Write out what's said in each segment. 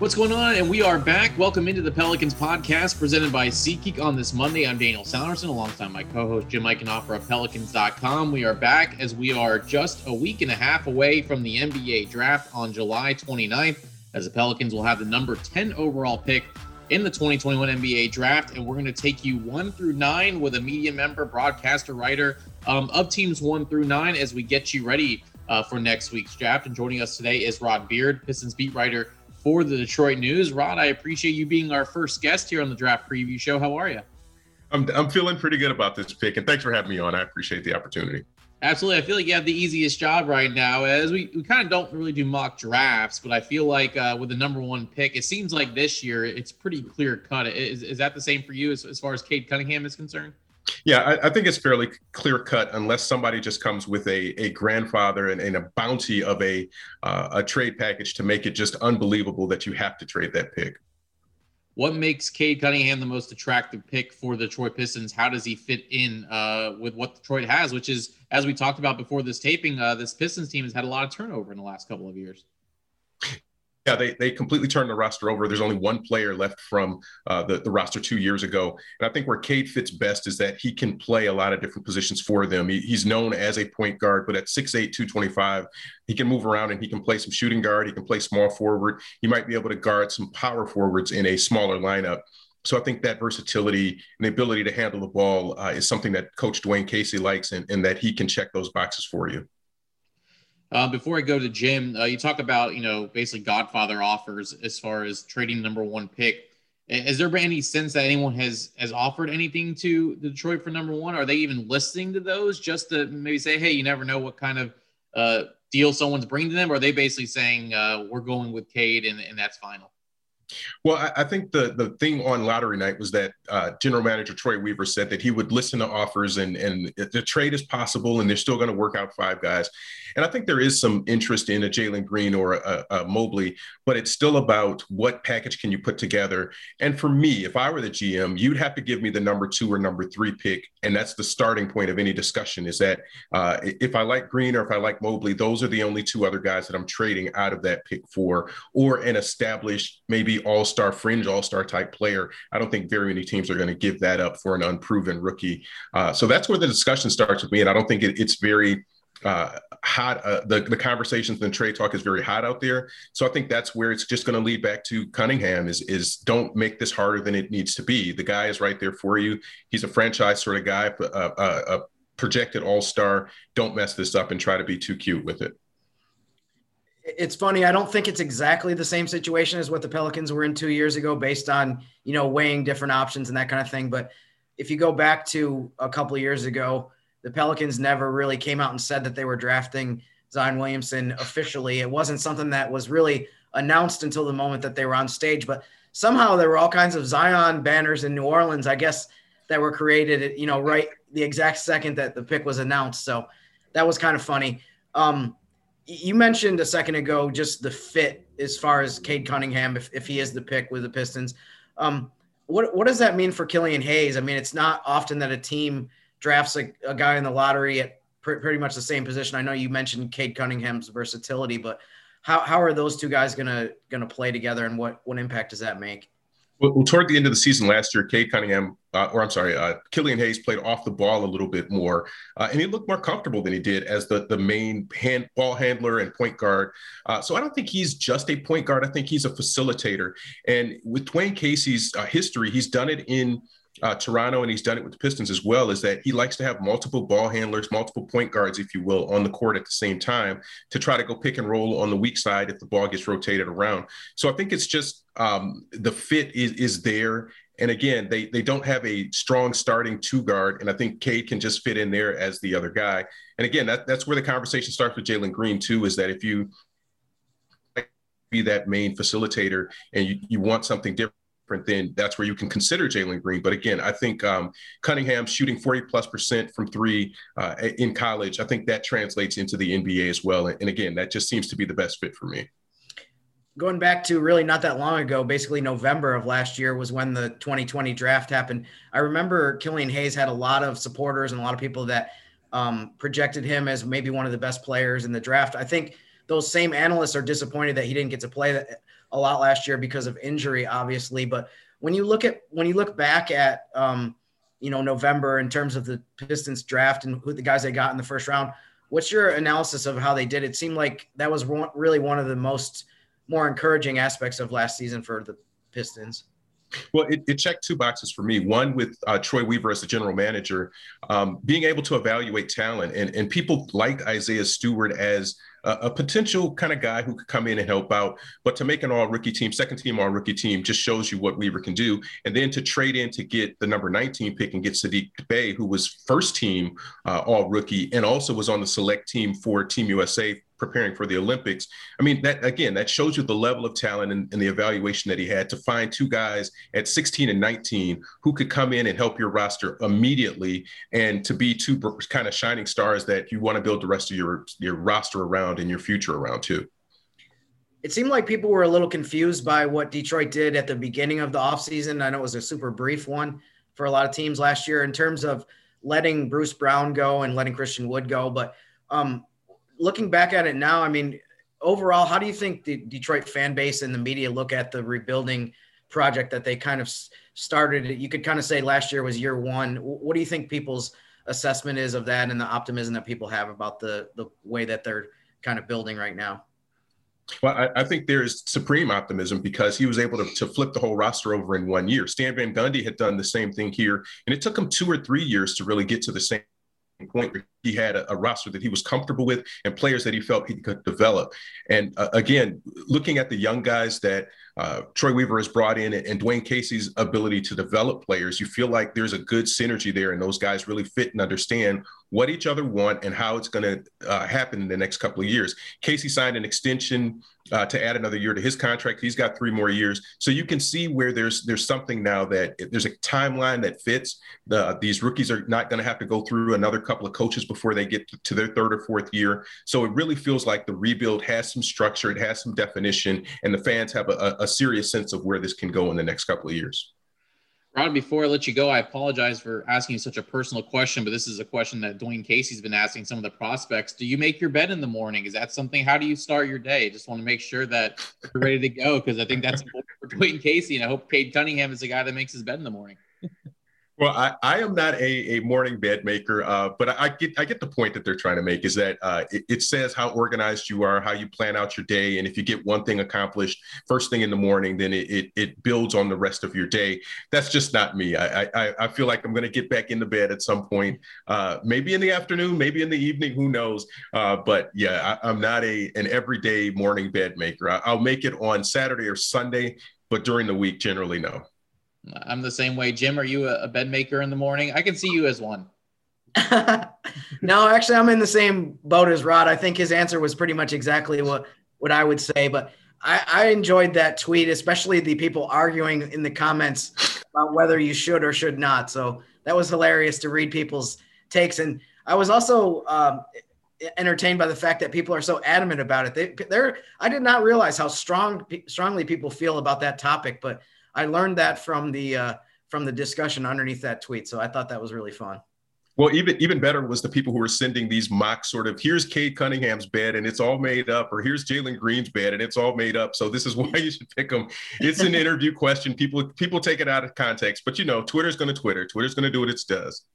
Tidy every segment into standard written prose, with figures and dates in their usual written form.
What's going on? And we are back. Welcome into the Pelicans podcast presented by SeatGeek on this Monday. I'm Daniel Sallerson alongside my co-host Jim Eichenhofer of Pelicans.com. We are back as we are just a week and a half away from the NBA draft on July 29th, as the Pelicans will have the number 10 overall pick in the 2021 NBA draft. And we're going to take you 1 through 9 with a media member, broadcaster, writer of teams 1 through 9 as we get you ready for next week's draft. And joining us today is Rod Beard, Pistons beat writer for the Detroit News. Rod, I appreciate you being our first guest here on the Draft Preview Show. How are you? I'm feeling pretty good about this pick, and thanks for having me on. I appreciate the opportunity. Absolutely. I feel like you have the easiest job right now, as we kind of don't really do mock drafts, but I feel like with the number 1 pick, it seems like this year it's pretty clear cut. Is that the same for you as far as Cade Cunningham is concerned? Yeah, I think it's fairly clear cut unless somebody just comes with a grandfather and a bounty of a trade package to make it just unbelievable that you have to trade that pick. What makes Cade Cunningham the most attractive pick for the Detroit Pistons? How does he fit in with what Detroit has, which is, as we talked about before this taping, this Pistons team has had a lot of turnover in the last couple of years. Yeah, they completely turned the roster over. There's only one player left from the roster 2 years ago. And I think where Cade fits best is that he can play a lot of different positions for them. He's known as a point guard, but at 6'8", 225, he can move around and he can play some shooting guard. He can play small forward. He might be able to guard some power forwards in a smaller lineup. So I think that versatility and the ability to handle the ball is something that Coach Dwayne Casey likes, and that he can check those boxes for you. Before I go to Jim, you talk about, basically Godfather offers as far as trading number 1 pick. Has there been any sense that anyone has offered anything to Detroit for number 1? Are they even listening to those just to maybe say, hey, you never know what kind of deal someone's bringing to them? Or are they basically saying we're going with Cade and that's final? Well, I think the thing on lottery night was that General Manager Troy Weaver said that he would listen to offers and the trade is possible and they're still going to work out 5 guys. And I think there is some interest in a Jalen Green or a Mobley, but it's still about what package can you put together. And for me, if I were the GM, you'd have to give me the number 2 or number 3 pick. And that's the starting point of any discussion, is that if I like Green or if I like Mobley, those are the only 2 other guys that I'm trading out of that pick for, or an established, maybe all-star, fringe all-star type player. I don't think very many teams are going to give that up for an unproven rookie. So that's where the discussion starts with me. And I don't think it's very hot. The conversations and trade talk is very hot out there. So I think that's where it's just going to lead back to Cunningham is don't make this harder than it needs to be. The guy is right there for you. He's a franchise sort of guy, a projected all-star. Don't mess this up and try to be too cute with it. It's funny. I don't think it's exactly the same situation as what the Pelicans were in 2 years ago based on, weighing different options and that kind of thing. But if you go back to a couple of years ago, the Pelicans never really came out and said that they were drafting Zion Williamson officially. It wasn't something that was really announced until the moment that they were on stage. But somehow there were all kinds of Zion banners in New Orleans, I guess, that were created, right the exact second that the pick was announced. So that was kind of funny. You mentioned a second ago just the fit as far as Cade Cunningham, if he is the pick with the Pistons. What does that mean for Killian Hayes? I mean, it's not often that a team drafts a guy in the lottery at pretty much the same position. I know you mentioned Cade Cunningham's versatility, but how are those 2 guys gonna play together, and what impact does that make? Well, toward the end of the season last year, Killian Hayes played off the ball a little bit more, and he looked more comfortable than he did as the main ball handler and point guard. So I don't think he's just a point guard. I think he's a facilitator. And with Dwayne Casey's history, he's done it in Toronto, and he's done it with the Pistons as well, is that he likes to have multiple ball handlers, multiple point guards, if you will, on the court at the same time to try to go pick and roll on the weak side if the ball gets rotated around. So I think it's just the fit is there. And again, they don't have a strong starting 2 guard, and I think Cade can just fit in there as the other guy. And again, that's where the conversation starts with Jalen Green too, is that if you be that main facilitator and you want something different, then that's where you can consider Jalen Green. But again, I think Cunningham shooting 40+% from 3 in college, I think that translates into the NBA as well. And again, that just seems to be the best fit for me. Going back to really not that long ago, basically November of last year was when the 2020 draft happened. I remember Killian Hayes had a lot of supporters and a lot of people that projected him as maybe one of the best players in the draft. I think those same analysts are disappointed that he didn't get to play that a lot last year because of injury, obviously. But when you look back at November in terms of the Pistons draft and who the guys they got in the first round, what's your analysis of how they did? It seemed like that was really one of the more encouraging aspects of last season for the Pistons. Well, it checked two boxes for me. One, with Troy Weaver as the general manager, being able to evaluate talent. And people liked Isaiah Stewart as a potential kind of guy who could come in and help out. But to make an all-rookie team, second-team all-rookie team, just shows you what Weaver can do. And then to trade in to get the number 19 pick and get Sadiq Bey, who was first-team all-rookie and also was on the select team for Team USA preparing for the Olympics. I mean, that shows you the level of talent and the evaluation that he had to find two guys at 16 and 19 who could come in and help your roster immediately and to be two kind of shining stars that you want to build the rest of your roster around and your future around too. It seemed like people were a little confused by what Detroit did at the beginning of the offseason. I know it was a super brief one for a lot of teams last year in terms of letting Bruce Brown go and letting Christian Wood go. But, looking back at it now, I mean, overall, how do you think the Detroit fan base and the media look at the rebuilding project that they kind of started? You could kind of say last year was year one. What do you think people's assessment is of that and the optimism that people have about the way that they're kind of building right now? Well, I think there is supreme optimism because he was able to flip the whole roster over in 1 year. Stan Van Gundy had done the same thing here, and it took him 2 or 3 years to really get to the same point where he had a roster that he was comfortable with and players that he felt he could develop. And again, looking at the young guys that Troy Weaver has brought in and Dwayne Casey's ability to develop players, you feel like there's a good synergy there and those guys really fit and understand what each other want and how it's going to happen in the next couple of years. Casey signed an extension to add another year to his contract. He's got 3 more years. So you can see where there's something now that there's a timeline that fits. These rookies are not going to have to go through another couple of coaches before they get to their 3rd or 4th year. So it really feels like the rebuild has some structure, it has some definition, and the fans have a serious sense of where this can go in the next couple of years. Rod, before I let you go, I apologize for asking you such a personal question, but this is a question that Dwayne Casey's been asking some of the prospects. Do you make your bed in the morning? Is that something? How do you start your day? Just want to make sure that you're ready to go, because I think that's important for Dwayne Casey, and I hope Cade Cunningham is the guy that makes his bed in the morning. Well, I am not a morning bed maker, but I get the point that they're trying to make is that it says how organized you are, how you plan out your day. And if you get one thing accomplished first thing in the morning, then it builds on the rest of your day. That's just not me. I feel like I'm going to get back into bed at some point, maybe in the afternoon, maybe in the evening, who knows. But yeah, I'm not an everyday morning bed maker. I'll make it on Saturday or Sunday, but during the week, generally, no. I'm the same way. Jim, are you a bed maker in the morning? I can see you as one. No, actually, I'm in the same boat as Rod. I think his answer was pretty much exactly what I would say. But I enjoyed that tweet, especially the people arguing in the comments about whether you should or should not. So that was hilarious to read people's takes. And I was also entertained by the fact that people are so adamant about it. I did not realize how strongly people feel about that topic, but I learned that from the discussion underneath that tweet. So I thought that was really fun. Well, even better was the people who were sending these mock sort of, here's Cade Cunningham's bed and it's all made up, or here's Jalen Green's bed and it's all made up, so this is why you should pick them. It's an interview question. People take it out of context, but Twitter's going to Twitter. Twitter's going to do what it does.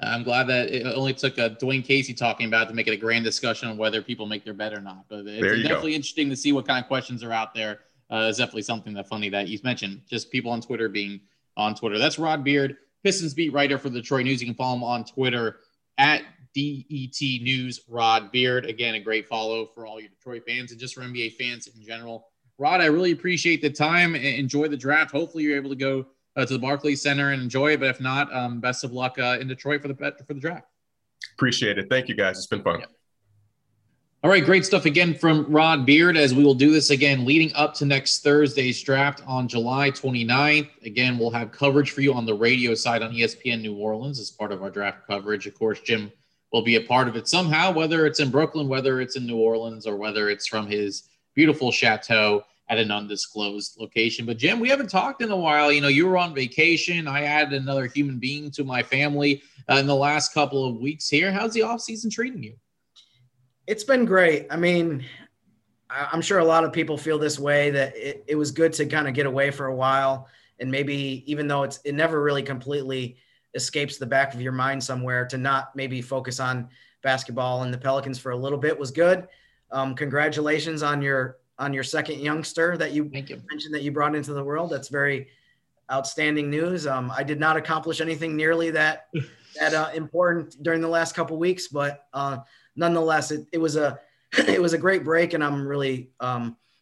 I'm glad that it only took Dwayne Casey talking about it to make it a grand discussion on whether people make their bed or not. But it's definitely interesting to see what kind of questions are out there. It's definitely something that's funny that you've mentioned, just people on Twitter being on Twitter. That's Rod Beard, Pistons beat writer for the Detroit News. You can follow him on Twitter at DETNews, Rod Beard. Again, a great follow for all your Detroit fans and just for NBA fans in general. Rod, I really appreciate the time. Enjoy the draft. Hopefully you're able to go to the Barclays Center and enjoy it. But if not, best of luck in Detroit for the draft. Appreciate it. Thank you, guys. It's been fun. Yeah. All right, great stuff again from Rod Beard, as we will do this again leading up to next Thursday's draft on July 29th. Again, we'll have coverage for you on the radio side on ESPN New Orleans as part of our draft coverage. Of course, Jim will be a part of it somehow, whether it's in Brooklyn, whether it's in New Orleans, or whether it's from his beautiful chateau at an undisclosed location. But Jim, we haven't talked in a while. You were on vacation. I added another human being to my family in the last couple of weeks here. How's the offseason treating you? It's been great. I mean, I'm sure a lot of people feel this way, that it was good to kind of get away for a while. And maybe even though it never really completely escapes the back of your mind somewhere, to not maybe focus on basketball and the Pelicans for a little bit was good. Congratulations on your second youngster that you mentioned that you brought into the world. That's very outstanding news. I did not accomplish anything nearly that important during the last couple of weeks, but nonetheless, it was a great break, and I'm really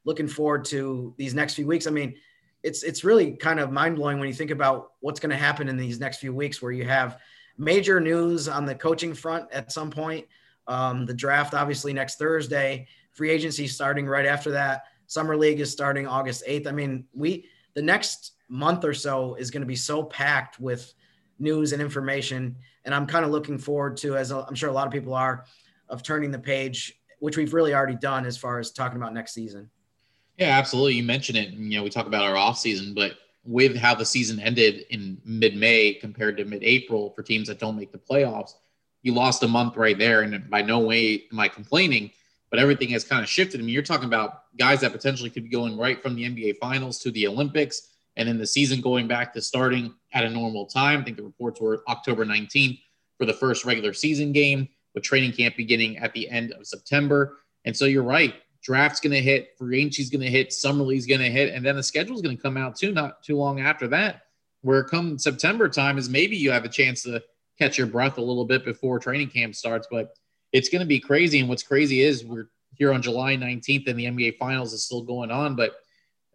looking forward to these next few weeks. I mean, it's really kind of mind-blowing when you think about what's going to happen in these next few weeks, where you have major news on the coaching front at some point, the draft obviously next Thursday, free agency starting right after that, summer league is starting August 8th. I mean, the next month or so is going to be so packed with news and information, and I'm kind of looking forward to, as I'm sure a lot of people are, of turning the page, which we've really already done as far as talking about next season. Yeah, absolutely. You mentioned it. You know, we talk about our off season, but with how the season ended in mid-May compared to mid-April for teams that don't make the playoffs, you lost a month right there. And by no way am I complaining, but everything has kind of shifted. I mean, you're talking about guys that potentially could be going right from the NBA Finals to the Olympics, and then the season going back to starting at a normal time. I think the reports were October 19th for the first regular season game, with training camp beginning at the end of September. And so you're right. Draft's going to hit, free agency's going to hit, summer league's going to hit, and then the schedule's going to come out too, not too long after that, where come September time is maybe you have a chance to catch your breath a little bit before training camp starts, but it's going to be crazy. And what's crazy is we're here on July 19th and the NBA Finals is still going on. But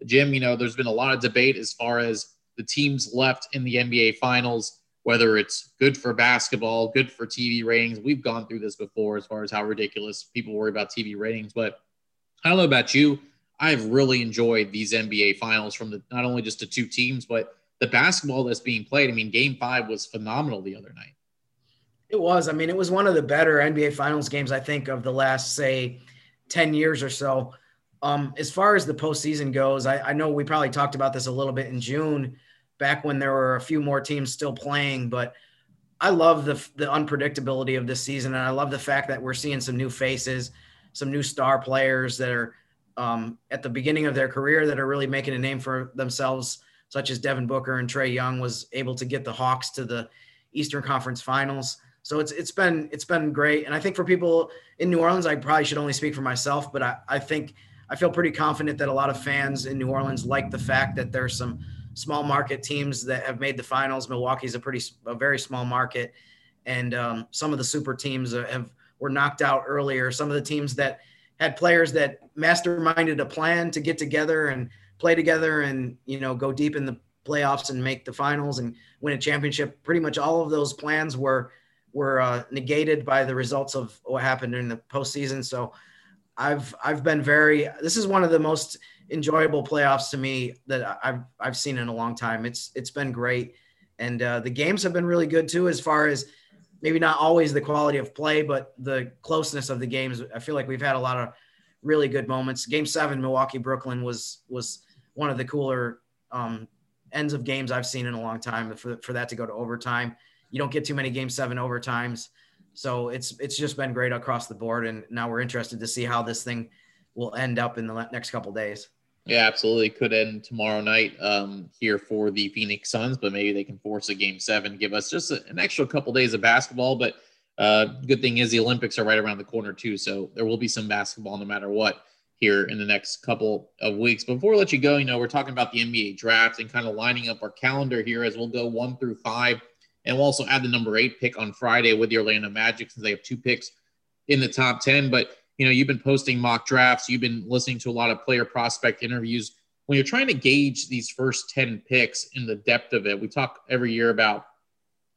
Jim, you know, there's been a lot of debate as far as the teams left in the NBA Finals, whether it's good for basketball, good for TV ratings. We've gone through this before as far as how ridiculous people worry about TV ratings, but I don't know about you. I've really enjoyed these NBA Finals from not only just the two teams, but the basketball that's being played. I mean, Game 5 was phenomenal the other night. It was. I mean, it was one of the better NBA Finals games, I think, of the last, say, 10 years or so. As far as the postseason goes, I know we probably talked about this a little bit in June, back when there were a few more teams still playing, but I love the unpredictability of this season, and I love the fact that we're seeing some new faces, some new star players that are at the beginning of their career that are really making a name for themselves, such as Devin Booker, and Trey Young was able to get the Hawks to the Eastern Conference Finals. So it's been great. And I think for people in New Orleans, I probably should only speak for myself, but I think I feel pretty confident that a lot of fans in New Orleans like the fact that there's some small market teams that have made the finals. Milwaukee's a very small market. And some of the super teams were knocked out earlier. Some of the teams that had players that masterminded a plan to get together and play together and, you know, go deep in the playoffs and make the finals and win a championship. Pretty much all of those plans were negated by the results of what happened in the postseason. So I've been this is one of the most enjoyable playoffs to me that I've seen in a long time. It's been great. And the games have been really good too, as far as maybe not always the quality of play, but the closeness of the games. I feel like we've had a lot of really good moments. Game 7, Milwaukee-Brooklyn was one of the cooler ends of games I've seen in a long time. For that to go to overtime, you don't get too many Game 7 overtimes. So it's just been great across the board. And now we're interested to see how this thing will end up in the next couple of days. Yeah, absolutely. Could end tomorrow night here for the Phoenix Suns, but maybe they can force a Game 7, give us just an extra couple days of basketball. But good thing is the Olympics are right around the corner too, so there will be some basketball no matter what here in the next couple of weeks. Before I let you go, you know, we're talking about the NBA draft and kind of lining up our calendar here as we'll go 1 through 5. And we'll also add the number 8 pick on Friday with the Orlando Magic, since they have 2 picks in the top 10. But, you know, you've been posting mock drafts. You've been listening to a lot of player prospect interviews. When you're trying to gauge these first 10 picks in the depth of it, we talk every year about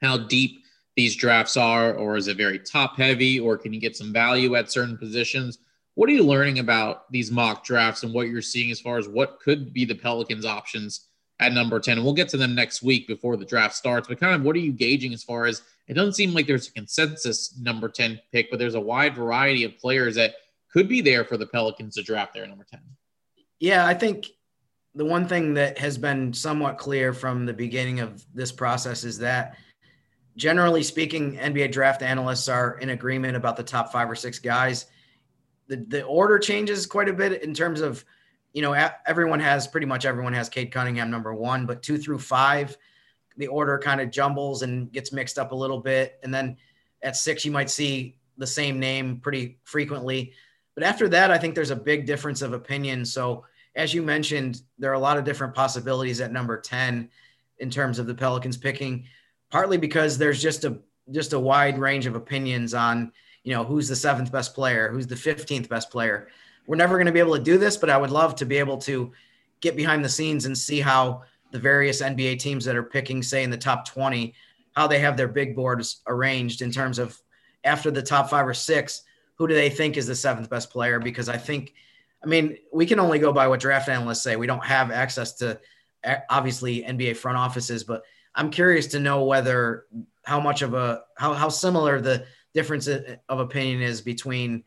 how deep these drafts are, or is it very top heavy, or can you get some value at certain positions? What are you learning about these mock drafts and what you're seeing as far as what could be the Pelicans' options at number 10? And we'll get to them next week before the draft starts, but kind of what are you gauging as far as, it doesn't seem like there's a consensus number 10 pick, but there's a wide variety of players that could be there for the Pelicans to draft their number 10. Yeah, I think the one thing that has been somewhat clear from the beginning of this process is that, generally speaking, NBA draft analysts are in agreement about the top 5 or 6 guys. the order changes quite a bit in terms of, you know, everyone has Cade Cunningham number one, but 2 through 5, the order kind of jumbles and gets mixed up a little bit. And then at 6, you might see the same name pretty frequently. But after that, I think there's a big difference of opinion. So as you mentioned, there are a lot of different possibilities at number 10 in terms of the Pelicans picking, partly because there's just a wide range of opinions on, you know, who's the 7th best player, who's the 15th best player. We're never going to be able to do this, but I would love to be able to get behind the scenes and see how the various NBA teams that are picking, say, in the top 20, how they have their big boards arranged in terms of after the top 5 or 6, who do they think is the 7th best player? Because I mean, we can only go by what draft analysts say. We don't have access to, obviously, NBA front offices, but I'm curious to know whether how similar the difference of opinion is between,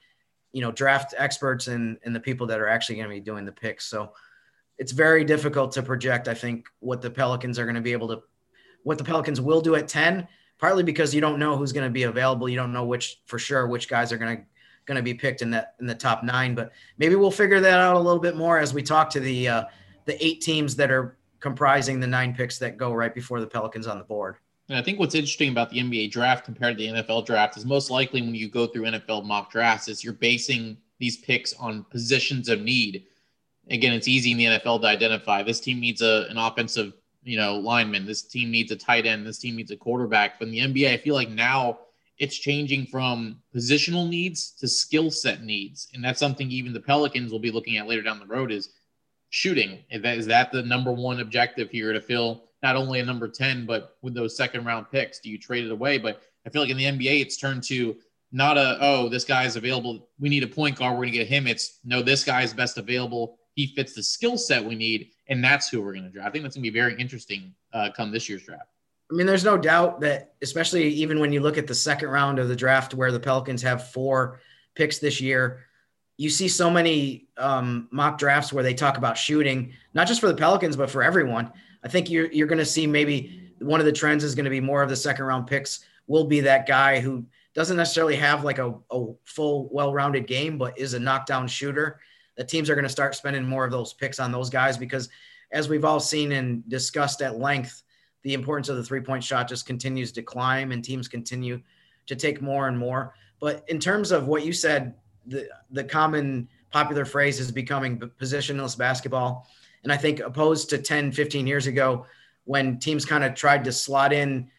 you know, draft experts and the people that are actually going to be doing the picks. So it's very difficult to project, I think, what the Pelicans will do at 10, partly because you don't know who's going to be available. You don't know which guys are going to be picked in the top 9, but maybe we'll figure that out a little bit more as we talk to the 8 teams that are comprising the 9 picks that go right before the Pelicans on the board. And I think what's interesting about the NBA draft compared to the NFL draft is most likely when you go through NFL mock drafts is you're basing these picks on positions of need. Again, it's easy in the NFL to identify this team needs an offensive, you know, lineman. This team needs a tight end. This team needs a quarterback. But in the NBA, I feel like now it's changing from positional needs to skill set needs. And that's something even the Pelicans will be looking at later down the road is shooting. Is that the number one objective here to fill not only a number 10, but with those second round picks, do you trade it away? But I feel like in the NBA, it's turned to this guy's available. We need a point guard. We're going to get him. It's no, this guy's best available. He fits the skill set we need. And that's who we're going to draft. I think that's going to be very interesting come this year's draft. I mean, there's no doubt that, especially even when you look at the second round of the draft where the Pelicans have 4 picks this year, you see so many mock drafts where they talk about shooting, not just for the Pelicans, but for everyone. I think you're going to see maybe one of the trends is going to be more of the second round picks will be that guy who doesn't necessarily have like a full well-rounded game, but is a knockdown shooter. The teams are going to start spending more of those picks on those guys because as we've all seen and discussed at length, the importance of the three-point shot just continues to climb and teams continue to take more and more. But in terms of what you said, the common popular phrase is becoming positionless basketball. And I think opposed to 10, 15 years ago, when teams kind of tried to slot in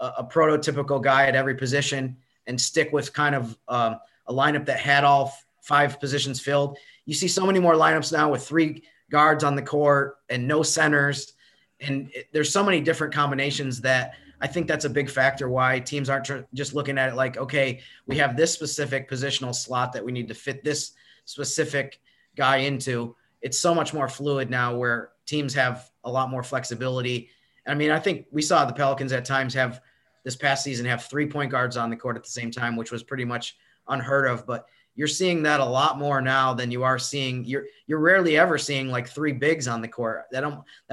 a prototypical guy at every position and stick with kind of a lineup that had all 5 positions filled, you see so many more lineups now with 3 guards on the court and no centers. And there's so many different combinations that I think that's a big factor why teams aren't just looking at it like, okay, we have this specific positional slot that we need to fit this specific guy into. It's so much more fluid now where teams have a lot more flexibility. I mean, I think we saw the Pelicans at times have this past season have 3 point guards on the court at the same time, which was pretty much unheard of, but you're seeing that a lot more now than you are seeing. You're rarely ever seeing like 3 bigs on the court. That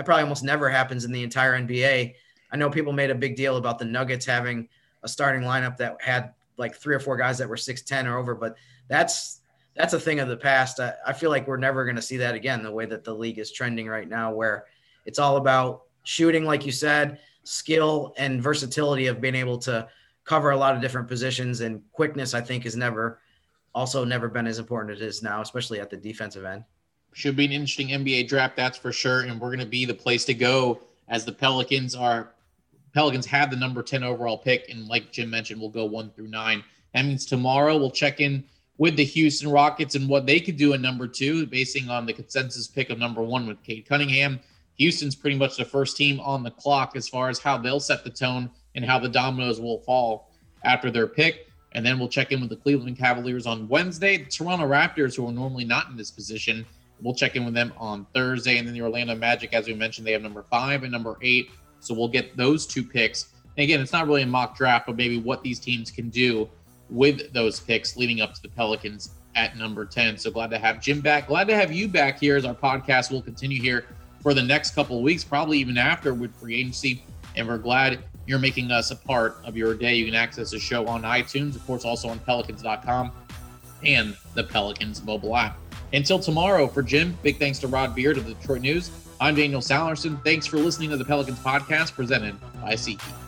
probably almost never happens in the entire NBA. I know people made a big deal about the Nuggets having a starting lineup that had like 3 or 4 guys that were 6'10" or over, but that's a thing of the past. I feel like we're never going to see that again, the way that the league is trending right now, where it's all about shooting, like you said, skill and versatility of being able to cover a lot of different positions, and quickness, I think, is never been as important as it is now, especially at the defensive end. Should be an interesting NBA draft, that's for sure. And we're going to be the place to go as the Pelicans have the number 10 overall pick. And like Jim mentioned, we'll go 1 through 9. That means tomorrow we'll check in with the Houston Rockets and what they could do in number 2, basing on the consensus pick of number 1 with Cade Cunningham. Houston's pretty much the first team on the clock as far as how they'll set the tone and how the dominoes will fall after their pick. And then we'll check in with the Cleveland Cavaliers on Wednesday, the Toronto Raptors, who are normally not in this position. We'll check in with them on Thursday. And then the Orlando Magic, as we mentioned, they have number 5 and number 8. So we'll get those 2 picks. And again, it's not really a mock draft, but maybe what these teams can do with those picks leading up to the Pelicans at number 10. So glad to have Jim back. Glad to have you back here as our podcast will continue here for the next couple of weeks, probably even after with free agency. And we're glad you're making us a part of your day. You can access the show on iTunes, of course, also on Pelicans.com. and the Pelicans mobile app. Until tomorrow, for Jim, big thanks to Rod Beard of the Detroit News. I'm Daniel Sallerson. Thanks for listening to the Pelicans podcast presented by SeatGeek.